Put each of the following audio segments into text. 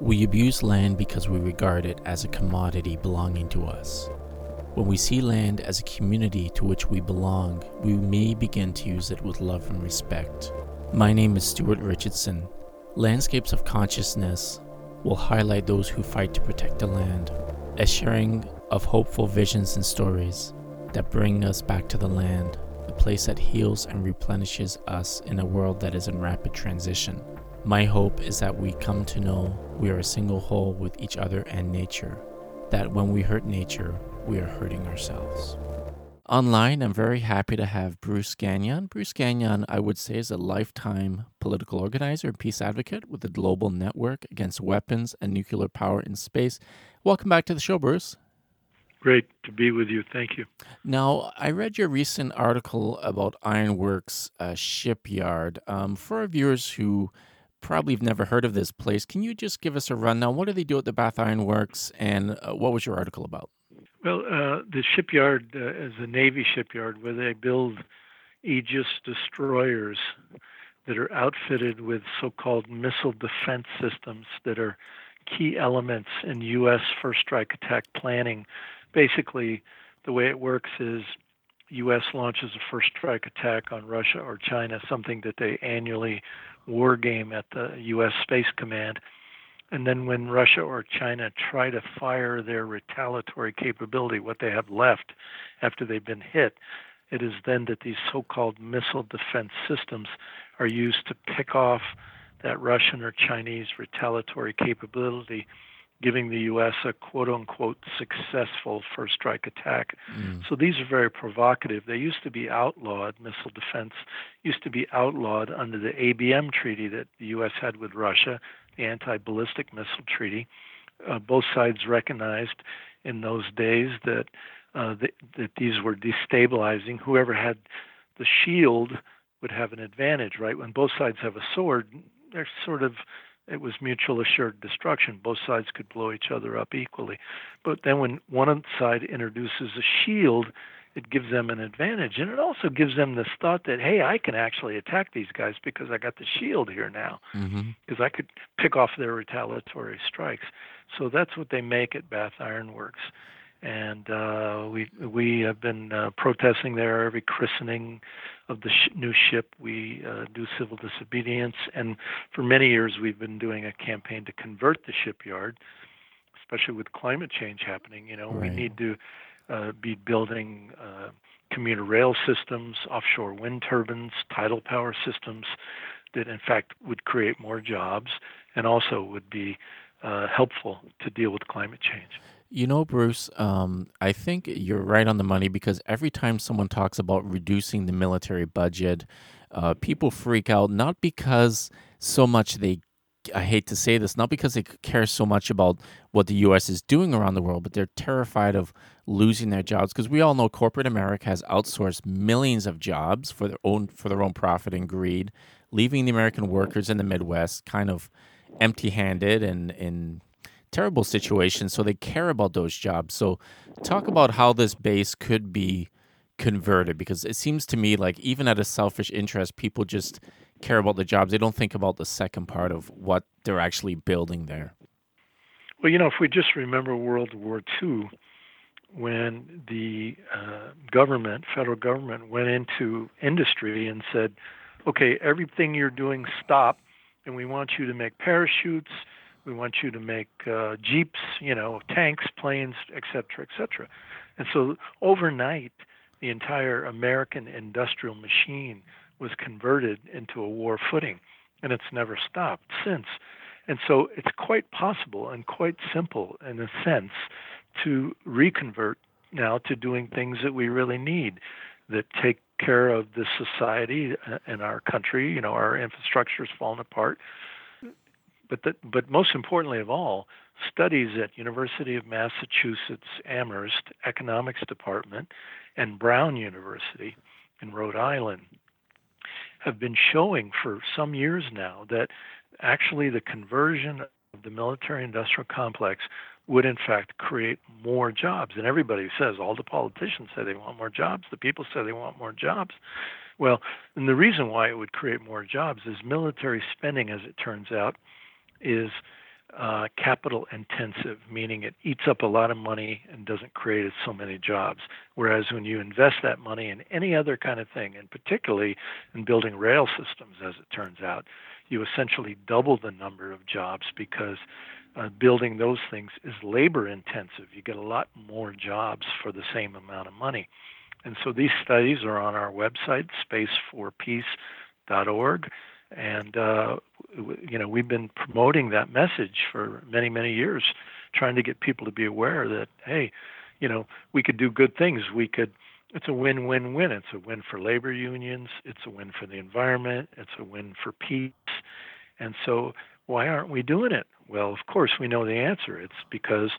We abuse land because we regard it as a commodity belonging to us. When we see land as a community to which we belong, we may begin to use it with love and respect. My name is Stuart Richardson. Landscapes of Consciousness will highlight those who fight to protect the land, a sharing of hopeful visions and stories that bring us back to the land, a place that heals and replenishes us in a world that is in rapid transition. My hope is that we come to know we are a single whole with each other and nature, that when we hurt nature, we are hurting ourselves. Online, I'm very happy to have Bruce Gagnon. Bruce Gagnon, I would say, is a lifetime political organizer and peace advocate with the Global Network Against Weapons and Nuclear Power in Space. Welcome back to the show, Bruce. Great to be with you. Thank you. Now, I read your recent article about Ironworks Shipyard. For our viewers who probably have never heard of this place, can you just give us a rundown? What do they do at the Bath Iron Works, and what was your article about? Well, the shipyard is a Navy shipyard where they build Aegis destroyers that are outfitted with so-called missile defense systems that are key elements in U.S. first strike attack planning. Basically, the way it works is U.S. launches a first strike attack on Russia or China, something that they annually war game at the U.S. Space Command. And then when Russia or China try to fire their retaliatory capability, what they have left after they've been hit, it is then that these so-called missile defense systems are used to pick off that Russian or Chinese retaliatory capability, giving the U.S. a quote-unquote successful first strike attack. So these are very provocative. They used to be outlawed. Missile defense used to be outlawed under the ABM treaty that the U.S. had with Russia, the Anti-Ballistic Missile Treaty. Both sides recognized in those days that that these were destabilizing. Whoever had the shield would have an advantage, right? When both sides have a sword, they're sort of, it was mutual assured destruction. Both sides could blow each other up equally. But then when one side introduces a shield, it gives them an advantage. And it also gives them this thought that, hey, I can actually attack these guys because I got the shield here now, because I could pick off their retaliatory strikes. So that's what they make at Bath Iron Works. And we have been protesting there. Every christening of the new ship, we do civil disobedience. And for many years, we've been doing a campaign to convert the shipyard, especially with climate change happening. You know, right. We need to be building commuter rail systems, offshore wind turbines, tidal power systems that, in fact, would create more jobs and also would be helpful to deal with climate change. You know, Bruce, I think you're right on the money, because every time someone talks about reducing the military budget, people freak out, not because so much they, I hate to say this, not because they care so much about what the U.S. is doing around the world, but they're terrified of losing their jobs, because we all know corporate America has outsourced millions of jobs for their own profit and greed, leaving the American workers in the Midwest kind of empty-handed and in terrible situation, so they care about those jobs. So talk about how this base could be converted, because it seems to me like even at a selfish interest, people just care about the jobs. They don't think about the second part of what they're actually building there. Well, you know, if we just remember World War II, when the federal government went into industry and said, okay, everything you're doing, stop, and we want you to make parachutes, we want you to make jeeps, you know, tanks, planes, et cetera, et cetera. And so overnight, the entire American industrial machine was converted into a war footing, and it's never stopped since. And so it's quite possible and quite simple, in a sense, to reconvert now to doing things that we really need, that take care of the society and our country. You know, our infrastructure has fallen apart. But most importantly of all, studies at University of Massachusetts Amherst Economics Department and Brown University in Rhode Island have been showing for some years now that actually the conversion of the military-industrial complex would in fact create more jobs. And everybody says, all the politicians say they want more jobs, the people say they want more jobs. Well, and the reason why it would create more jobs is military spending, as it turns out, is capital intensive, meaning it eats up a lot of money and doesn't create so many jobs. Whereas when you invest that money in any other kind of thing, and particularly in building rail systems, as it turns out, you essentially double the number of jobs because building those things is labor intensive. You get a lot more jobs for the same amount of money. And so these studies are on our website, spaceforpeace.org. And, you know, we've been promoting that message for many, many years, trying to get people to be aware that, hey, you know, we could do good things. We could, it's a win-win-win. It's a win for labor unions. It's a win for the environment. It's a win for peace. And so why aren't we doing it? Well, of course, we know the answer. It's because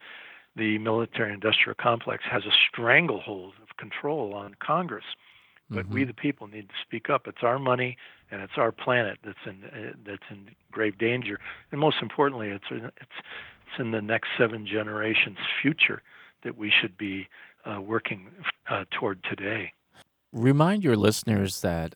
the military-industrial complex has a stranglehold of control on Congress. But we, the people, need to speak up. It's our money and it's our planet that's in grave danger. And most importantly, it's in the next seven generations' future that we should be working toward today. Remind your listeners that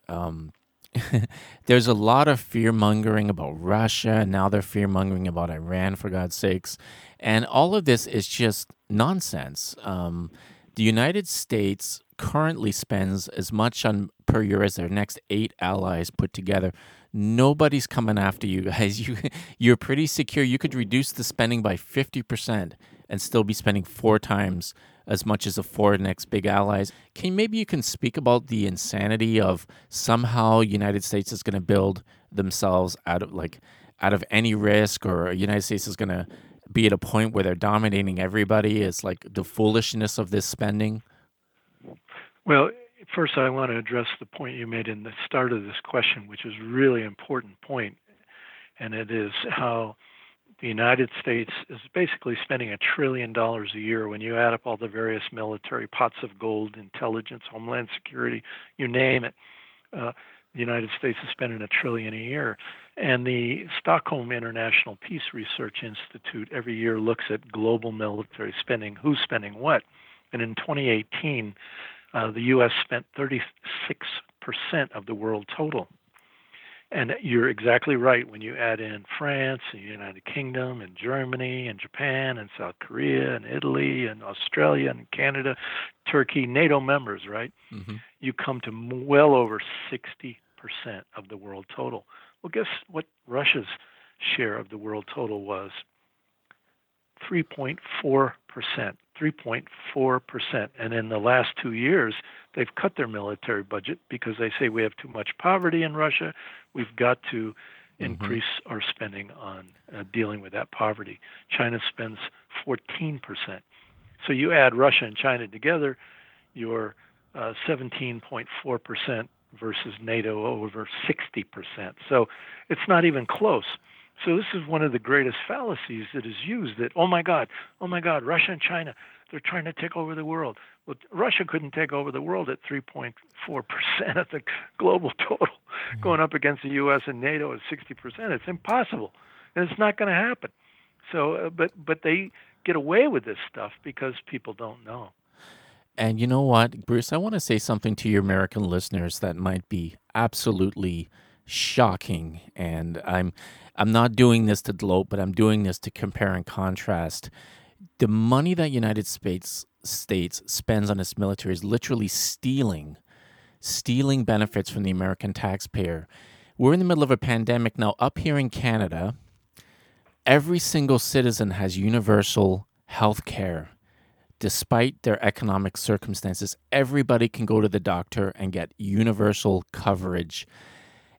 there's a lot of fear-mongering about Russia, and now they're fear-mongering about Iran, for God's sakes. And all of this is just nonsense. The United States currently spends as much on per year as their next 8 allies put together. Nobody's coming after you guys. You're pretty secure. You could reduce the spending by 50% and still be spending 4 times as much as the 4 next big allies. Maybe you can speak about the insanity of somehow United States is going to build themselves out of any risk, or United States is going to be at a point where they're dominating everybody. It's like the foolishness of this spending. Well, first I want to address the point you made in the start of this question, which is a really important point, and it is how the United States is basically spending $1 trillion a year when you add up all the various military pots of gold, intelligence, homeland security, you name it. The United States is spending $1 trillion a year. And the Stockholm International Peace Research Institute every year looks at global military spending, who's spending what. And in 2018, the U.S. spent 36% of the world total. And you're exactly right. When you add in France and the United Kingdom and Germany and Japan and South Korea and Italy and Australia and Canada, Turkey, NATO members, right? Mm-hmm. You come to well over 60% of the world total. Well, guess what Russia's share of the world total was? 3.4%. And in the last 2 years, they've cut their military budget because they say we have too much poverty in Russia. We've got to increase our spending on dealing with that poverty. China spends 14%. So you add Russia and China together, you're 17.4% versus NATO over 60%. So it's not even close. So this is one of the greatest fallacies that is used, that, oh my God, Russia and China, they're trying to take over the world. Well, Russia couldn't take over the world at 3.4% of the global total. Going up against the U.S. and NATO at 60%, it's impossible. And it's not going to happen. So, but they get away with this stuff because people don't know. And you know what, Bruce, I want to say something to your American listeners that might be absolutely shocking, and I'm not doing this to gloat, but I'm doing this to compare and contrast. The money that United States spends on its military is literally stealing benefits from the American taxpayer. We're in the middle of a pandemic now. Up here in Canada, every single citizen has universal health care. Despite their economic circumstances, everybody can go to the doctor and get universal coverage.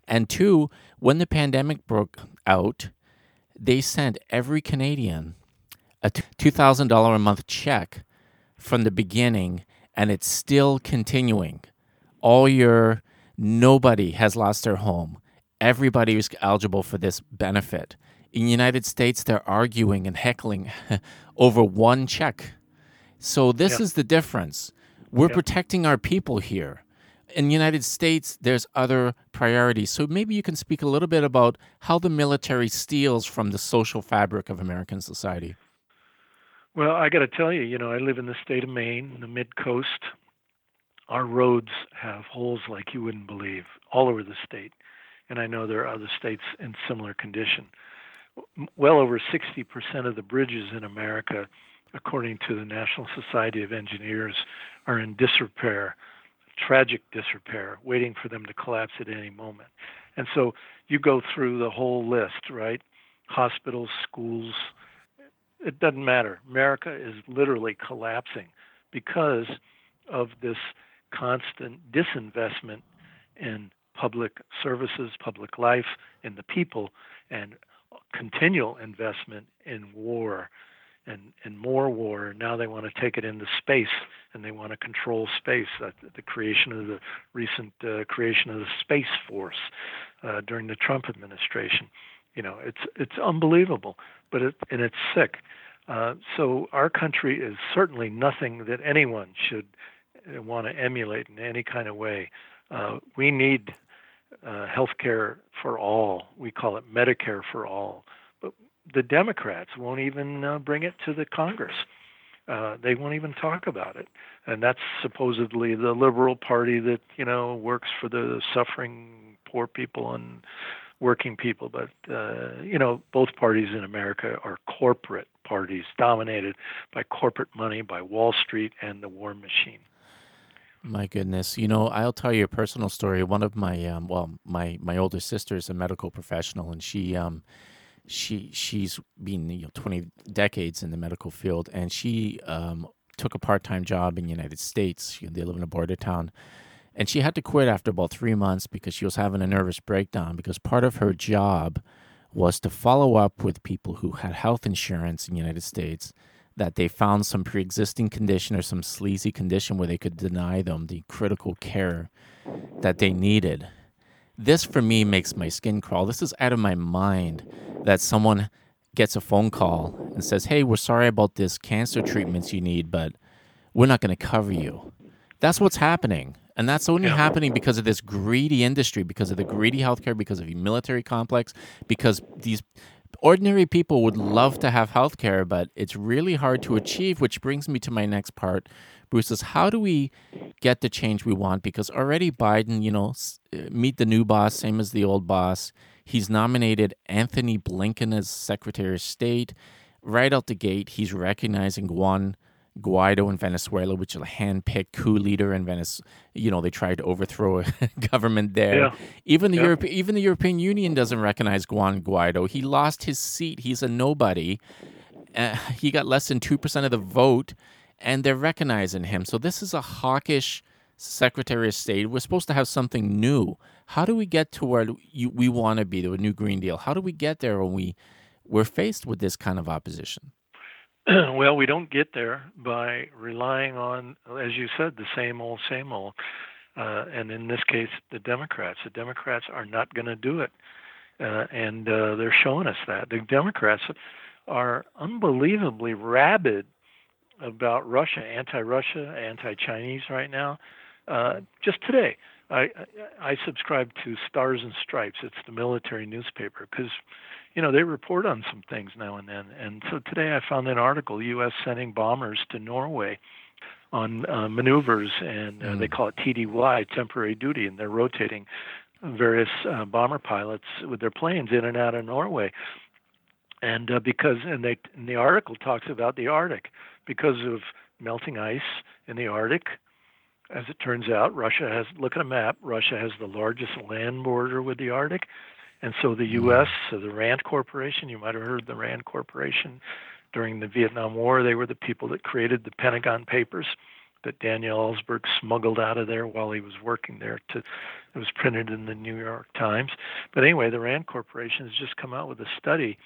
And 2, when the pandemic broke out, they sent every Canadian a $2,000 a month check from the beginning, and it's still continuing. Nobody has lost their home. Everybody is eligible for this benefit. In the United States, they're arguing and heckling over one check. So this is the difference. We're protecting our people here. In the United States, there's other priorities. So maybe you can speak a little bit about how the military steals from the social fabric of American society. Well, I got to tell you, I live in the state of Maine, the mid-coast. Our roads have holes like you wouldn't believe all over the state. And I know there are other states in similar condition. well over 60% of the bridges in America, according to the National Society of Engineers, are in disrepair, tragic disrepair, waiting for them to collapse at any moment. And so you go through the whole list, right? Hospitals, schools, it doesn't matter. America is literally collapsing because of this constant disinvestment in public services, public life, in the people, and continual investment in war and more war. Now they want to take it into space, and they want to control space. The creation of the recent creation of the Space Force during the Trump administration. You know, it's unbelievable, but it's sick. So our country is certainly nothing that anyone should want to emulate in any kind of way. We need health care for all. We call it Medicare for all. But the Democrats won't even bring it to the Congress. They won't even talk about it. And that's supposedly the liberal party that, you know, works for the suffering poor people and working people. But, you know, both parties in America are corporate parties dominated by corporate money, by Wall Street and the war machine. My goodness. You know, I'll tell you a personal story. One of my, my older sister is a medical professional, and she's been, 20 decades in the medical field, and she took a part-time job in the United States. They live in a border town, and she had to quit after about 3 months because she was having a nervous breakdown, because part of her job was to follow up with people who had health insurance in the United States that they found some pre-existing condition or some sleazy condition where they could deny them the critical care that they needed. This, for me, makes my skin crawl. This is out of my mind that someone gets a phone call and says, hey, we're sorry about this cancer treatments you need, but we're not going to cover you. That's what's happening. And that's only happening because of this greedy industry, because of the greedy healthcare, because of the military complex, because these ordinary people would love to have healthcare, but it's really hard to achieve, which brings me to my next part, Bruce, is how do we get the change we want? Because already Biden, meet the new boss, same as the old boss. He's nominated Anthony Blinken as Secretary of State. Right out the gate, he's recognizing Juan Guaido in Venezuela, which is a hand-picked coup leader in Venezuela. You know, they tried to overthrow a government there. Yeah. Even the European Union doesn't recognize Juan Guaido. He lost his seat. He's a nobody. He got less than 2% of the vote, and they're recognizing him. So this is a hawkish Secretary of State. We're supposed to have something new. How do we get to where we want to be, the new Green Deal? How do we get there when we're faced with this kind of opposition? Well, we don't get there by relying on, as you said, the same old, and in this case, the Democrats. The Democrats are not going to do it, and they're showing us that. The Democrats are unbelievably rabid about Russia, anti-Chinese right now. Just today, I subscribe to Stars and Stripes. It's the military newspaper because, they report on some things now and then. And so today I found an article, U.S. sending bombers to Norway on maneuvers, and they call it TDY, temporary duty, and they're rotating various bomber pilots with their planes in and out of Norway. And the article talks about the Arctic because of melting ice in the Arctic. As it turns out, look at a map, Russia has the largest land border with the Arctic. And so the U.S., so the Rand Corporation, you might have heard of the Rand Corporation during the Vietnam War. They were the people that created the Pentagon Papers that Daniel Ellsberg smuggled out of there while he was working there. It was printed in the New York Times. But anyway, the Rand Corporation has just come out with a study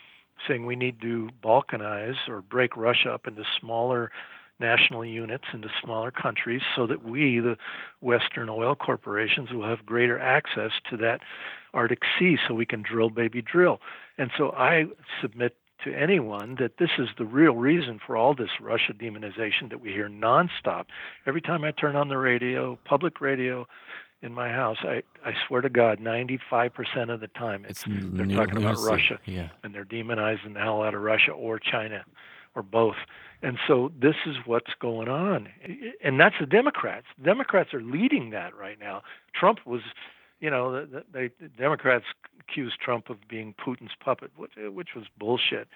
saying we need to balkanize or break Russia up into smaller national units, into smaller countries, so that we, the Western oil corporations, will have greater access to that Arctic Sea so we can drill, baby, drill. And so I submit to anyone that this is the real reason for all this Russia demonization that we hear nonstop. Every time I turn on the radio, public radio in my house, I swear to God, 95% of the time they're talking about Russia, and they're demonizing the hell out of Russia or China or both. And so this is what's going on. And that's the Democrats. Democrats are leading that right now. Trump was you know, the Democrats accused Trump of being Putin's puppet, which was bullshit.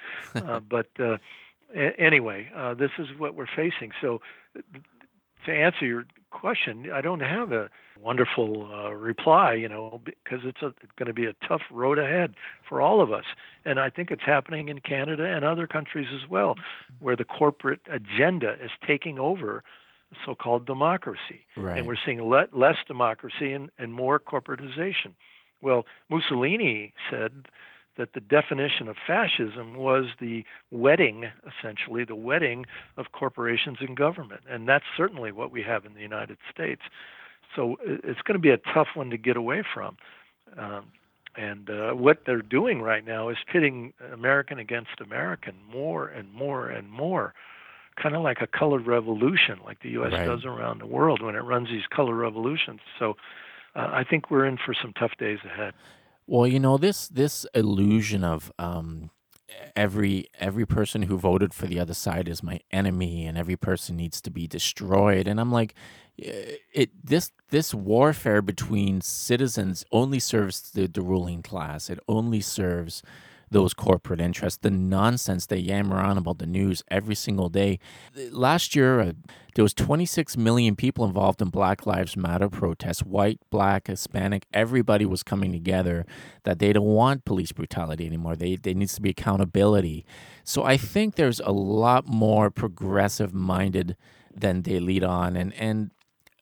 Anyway, this is what we're facing. So to answer your question, I don't have a wonderful reply, you know, because it's going to be a tough road ahead for all of us. And I think it's happening in Canada and other countries as well, where the corporate agenda is taking over so-called democracy. Right. And we're seeing less democracy and more corporatization. Well, Mussolini said that the definition of fascism was the wedding, essentially, the wedding of corporations and government. And that's certainly what we have in the United States. So it's going to be a tough one to get away from. And what they're doing right now is pitting American against American more and more and more, kind of like a colored revolution, like the U.S. Right. does around the world when it runs these color revolutions. So I think we're in for some tough days ahead. Well, you know, this illusion of every person who voted for the other side is my enemy, and every person needs to be destroyed. And I'm like, this warfare between citizens only serves the ruling class. It only serves those corporate interests. The nonsense they yammer on about the news every single day. Last year, there was 26 million people involved in Black Lives Matter protests. White, Black, Hispanic, everybody was coming together that they don't want police brutality anymore. There needs to be accountability. So I think there's a lot more progressive-minded than they lead on. And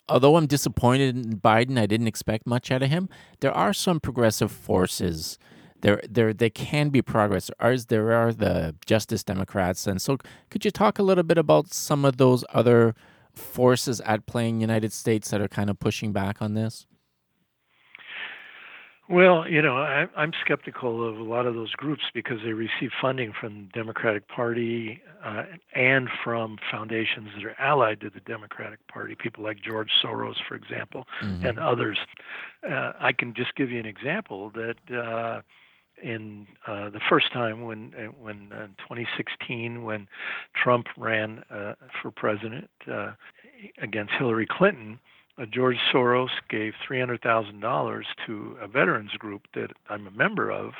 although I'm disappointed in Biden, I didn't expect much out of him, there are some progressive forces. There can be progress. There are the Justice Democrats. And so could you talk a little bit about some of those other forces at play in the United States that are kind of pushing back on this? Well, you know, I'm skeptical of a lot of those groups because they receive funding from the Democratic Party and from foundations that are allied to the Democratic Party, people like George Soros, for example, mm-hmm. and others. I can just give you an example that... In the first time when 2016, when Trump ran for president against Hillary Clinton, George Soros gave $300,000 to a veterans group that I'm a member of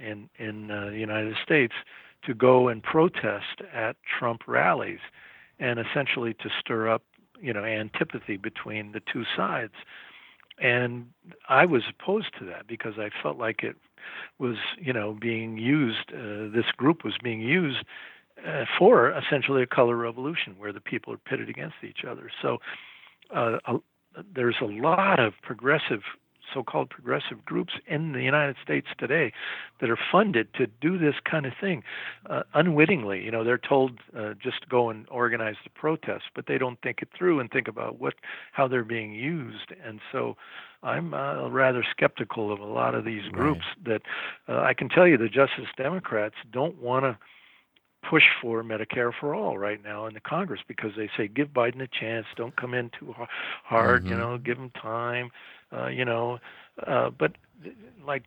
in the United States to go and protest at Trump rallies and essentially to stir up, you know, antipathy between the two sides. And I was opposed to that because I felt like it was, you know, being used, this group was being used for essentially a color revolution where the people are pitted against each other. So there's a lot of progressive, so-called progressive groups in the United States today that are funded to do this kind of thing unwittingly. You know, they're told just go and organize the protest, but they don't think it through and think about how they're being used. And so I'm rather skeptical of a lot of these groups right. that I can tell you the Justice Democrats don't want to push for Medicare for all right now in the Congress because they say, give Biden a chance, don't come in too hard, mm-hmm. you know, give him time. But like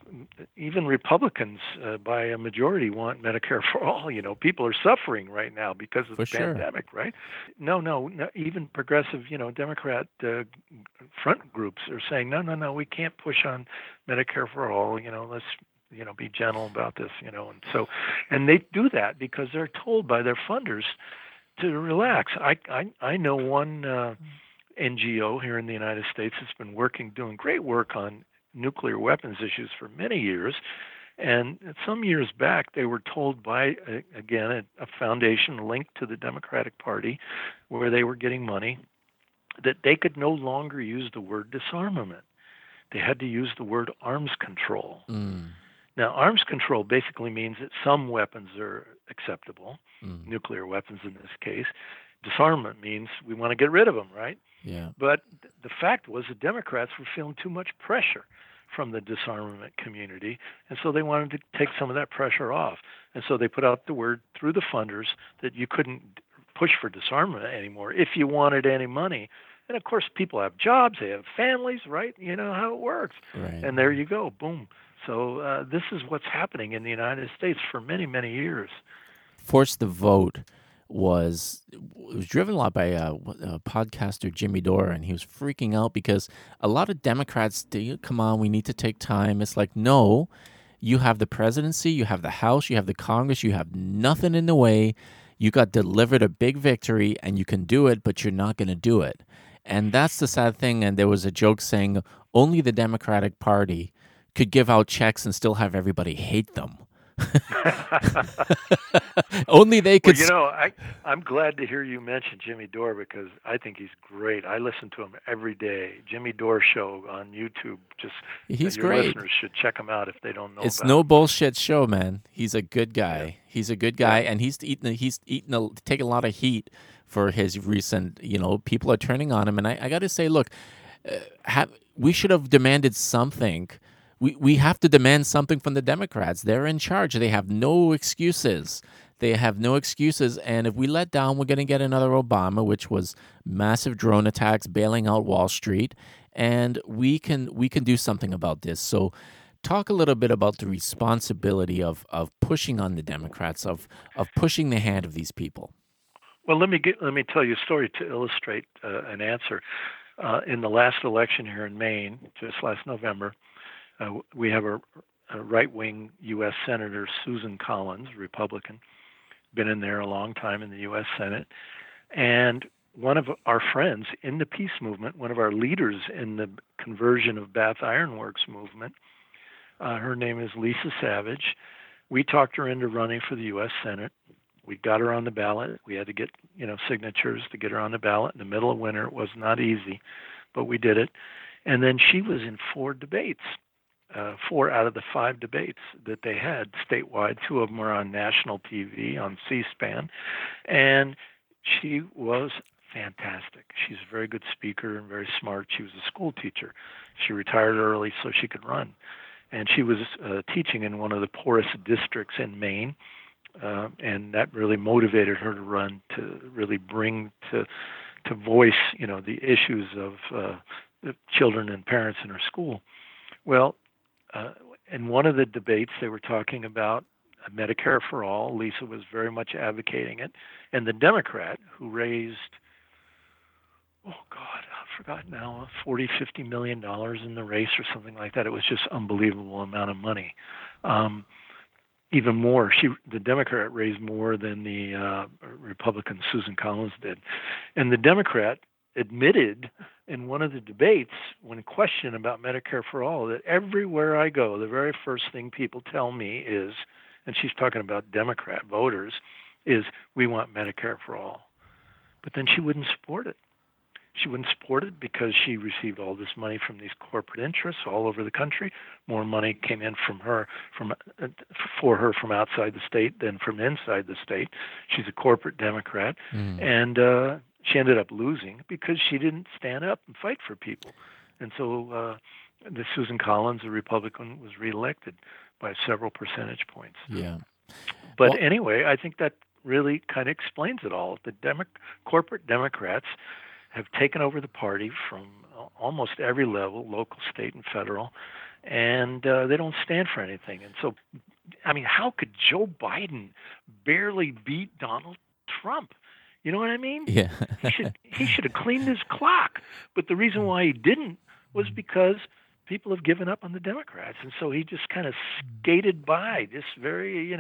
even Republicans by a majority want Medicare for all. You know, people are suffering right now because of the pandemic, sure. right? No, even progressive, you know, Democrat front groups are saying, no, we can't push on Medicare for all. You know, let's, you know, be gentle about this. You know, and they do that because they're told by their funders to relax. I know one. NGO here in the United States has been doing great work on nuclear weapons issues for many years. And some years back, they were told by, again, a foundation linked to the Democratic Party, where they were getting money, that they could no longer use the word disarmament. They had to use the word arms control. Mm. Now, arms control basically means that some weapons are acceptable, nuclear weapons in this case. Disarmament means we want to get rid of them, right? Yeah. But the fact was the Democrats were feeling too much pressure from the disarmament community, and so they wanted to take some of that pressure off. And so they put out the word through the funders that you couldn't push for disarmament anymore if you wanted any money. And, of course, people have jobs, they have families, right? You know how it works. Right. And there you go, boom. So this is what's happening in the United States for many, many years. Force the vote. was driven a lot by a podcaster, Jimmy Dore, and he was freaking out because a lot of Democrats, come on, we need to take time. It's like, no, you have the presidency, you have the House, you have the Congress, you have nothing in the way. You got delivered a big victory, and you can do it, but you're not going to do it. And that's the sad thing. And there was a joke saying only the Democratic Party could give out checks and still have everybody hate them. Only they could. Well, I'm glad to hear you mention Jimmy Dore because I think he's great. I listen to him every day. Jimmy Dore show on YouTube. He's your great. Listeners should check him out if they don't know. It's no bullshit show, man. He's a good guy. Yeah. He's a good guy, and he's taken a lot of heat for his recent. People are turning on him, and I got to say, look, we should have demanded something. We have to demand something from the Democrats. They're in charge. They have no excuses. And if we let down, we're going to get another Obama, which was massive drone attacks, bailing out Wall Street. And we can do something about this. So talk a little bit about the responsibility of pushing on the Democrats, of pushing the hand of these people. Well, let me tell you a story to illustrate an answer. In the last election here in Maine, just last November, we have a right-wing U.S. Senator, Susan Collins, Republican, been in there a long time in the U.S. Senate. And one of our friends in the peace movement, one of our leaders in the conversion of Bath Iron Works movement, her name is Lisa Savage. We talked her into running for the U.S. Senate. We got her on the ballot. We had to get signatures to get her on the ballot in the middle of winter. It was not easy, but we did it. And then she was in 4 debates. 4 out of the 5 debates that they had statewide, 2 of them were on national TV, on C-SPAN, and she was fantastic. She's a very good speaker and very smart. She was a school teacher. She retired early so she could run, and she was teaching in one of the poorest districts in Maine, and that really motivated her to run, to really bring to voice the issues of the children and parents in her school. Well, in one of the debates, they were talking about Medicare for all. Lisa was very much advocating it. And the Democrat who raised, I forgot now, $40, $50 million in the race or something like that. It was just unbelievable amount of money. Even more, the Democrat raised more than the Republican Susan Collins did. And the Democrat admitted in one of the debates when questioned about Medicare for all that everywhere I go, the very first thing people tell me is, and she's talking about Democrat voters, is we want Medicare for all. But then she wouldn't support it. She wouldn't support it because she received all this money from these corporate interests all over the country. More money came in for her from outside the state than from inside the state. She's a corporate Democrat. Mm. And she ended up losing because she didn't stand up and fight for people. And so the Susan Collins, the Republican, was reelected by several percentage points. Yeah. But anyway, I think that really kind of explains it all. The corporate Democrats have taken over the party from almost every level, local, state, and federal, and they don't stand for anything. And so, I mean, how could Joe Biden barely beat Donald Trump? You know what I mean? Yeah. He should have cleaned his clock. But the reason why he didn't was because people have given up on the Democrats. And so he just kind of skated by, just very,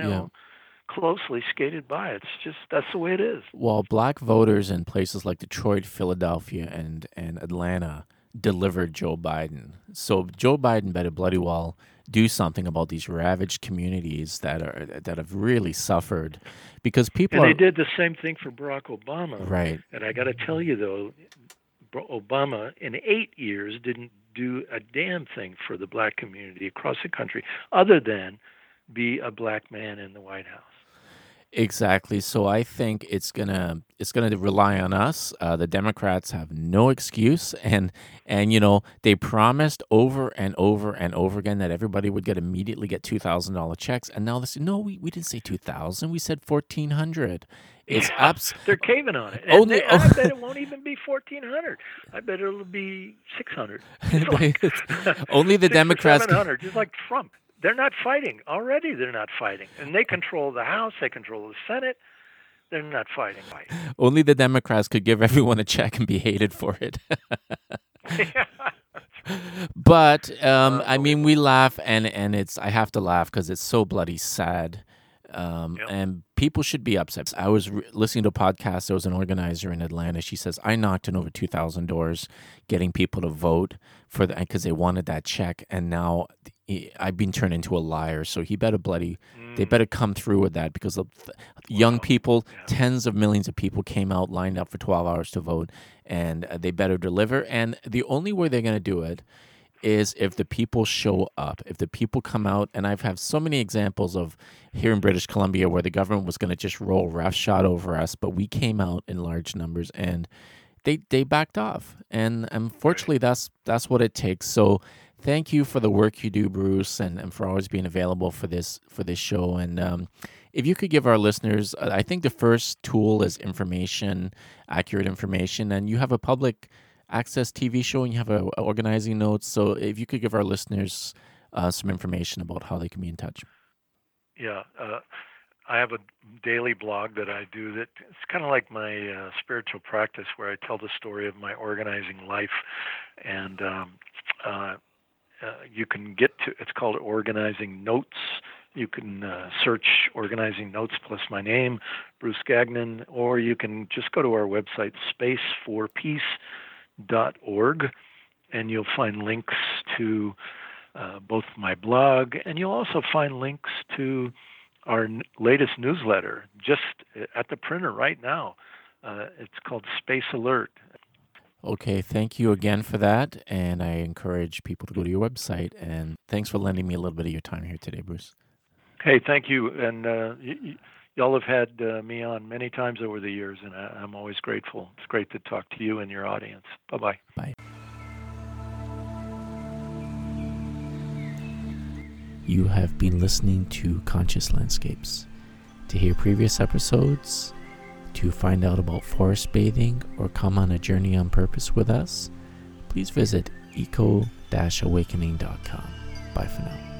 closely skated by. It's just, that's the way it is. Well, black voters in places like Detroit, Philadelphia, and Atlanta delivered Joe Biden. So Joe Biden better bloody well do something about these ravaged communities that have really suffered, because they did the same thing for Barack Obama. Right. And I got to tell you though, Obama in 8 years didn't do a damn thing for the black community across the country other than be a black man in the White House. Exactly. So I think it's gonna rely on us. The Democrats have no excuse, and they promised over and over and over again that everybody would immediately get $2,000 checks, and now they say we didn't say 2,000, we said 1,400. It's they're caving on it. And I bet it won't even be 1,400. I bet it'll be 600. Only the Democrats. 700, just like Trump. They're not fighting. Already they're not fighting. And they control the House. They control the Senate. They're not fighting right. Only the Democrats could give everyone a check and be hated for it. But, I mean, we laugh, and it's, I have to laugh because it's so bloody sad. Yep. And people should be upset. I was listening to a podcast. There was an organizer in Atlanta. She says, I knocked on over 2,000 doors getting people to vote for that because they wanted that check. And now I've been turned into a liar. So he better bloody, they better come through with that, because the young people, tens of millions of people came out, lined up for 12 hours to vote, and they better deliver. And the only way they're going to do it is if the people show up, if the people come out. And I've had so many examples of here in British Columbia where the government was going to just roll roughshod over us, but we came out in large numbers and they backed off. And unfortunately, that's what it takes. So thank you for the work you do, Bruce, and for always being available for this show. And if you could give our listeners, I think the first tool is information, accurate information, and you have a public access TV show, and you have a organizing notes. So if you could give our listeners some information about how they can be in touch. Yeah, I have a daily blog that I do that it's kind of like my spiritual practice, where I tell the story of my organizing life. And you can get to, it's called Organizing Notes. You can search Organizing Notes plus my name, Bruce Gagnon, or you can just go to our website, spaceforpeace.org, and you'll find links to both my blog, and you'll also find links to our latest newsletter just at the printer right now. It's called Space Alert. Okay, thank you again for that, and I encourage people to go to your website, and thanks for lending me a little bit of your time here today, Bruce. Hey, thank you, and y'all have had me on many times over the years, and I'm always grateful. It's great to talk to you and your audience. Bye-bye. Bye. You have been listening to Conscious Landscapes. To hear previous episodes, to find out about forest bathing, or come on a journey on purpose with us, please visit eco-awakening.com. Bye for now.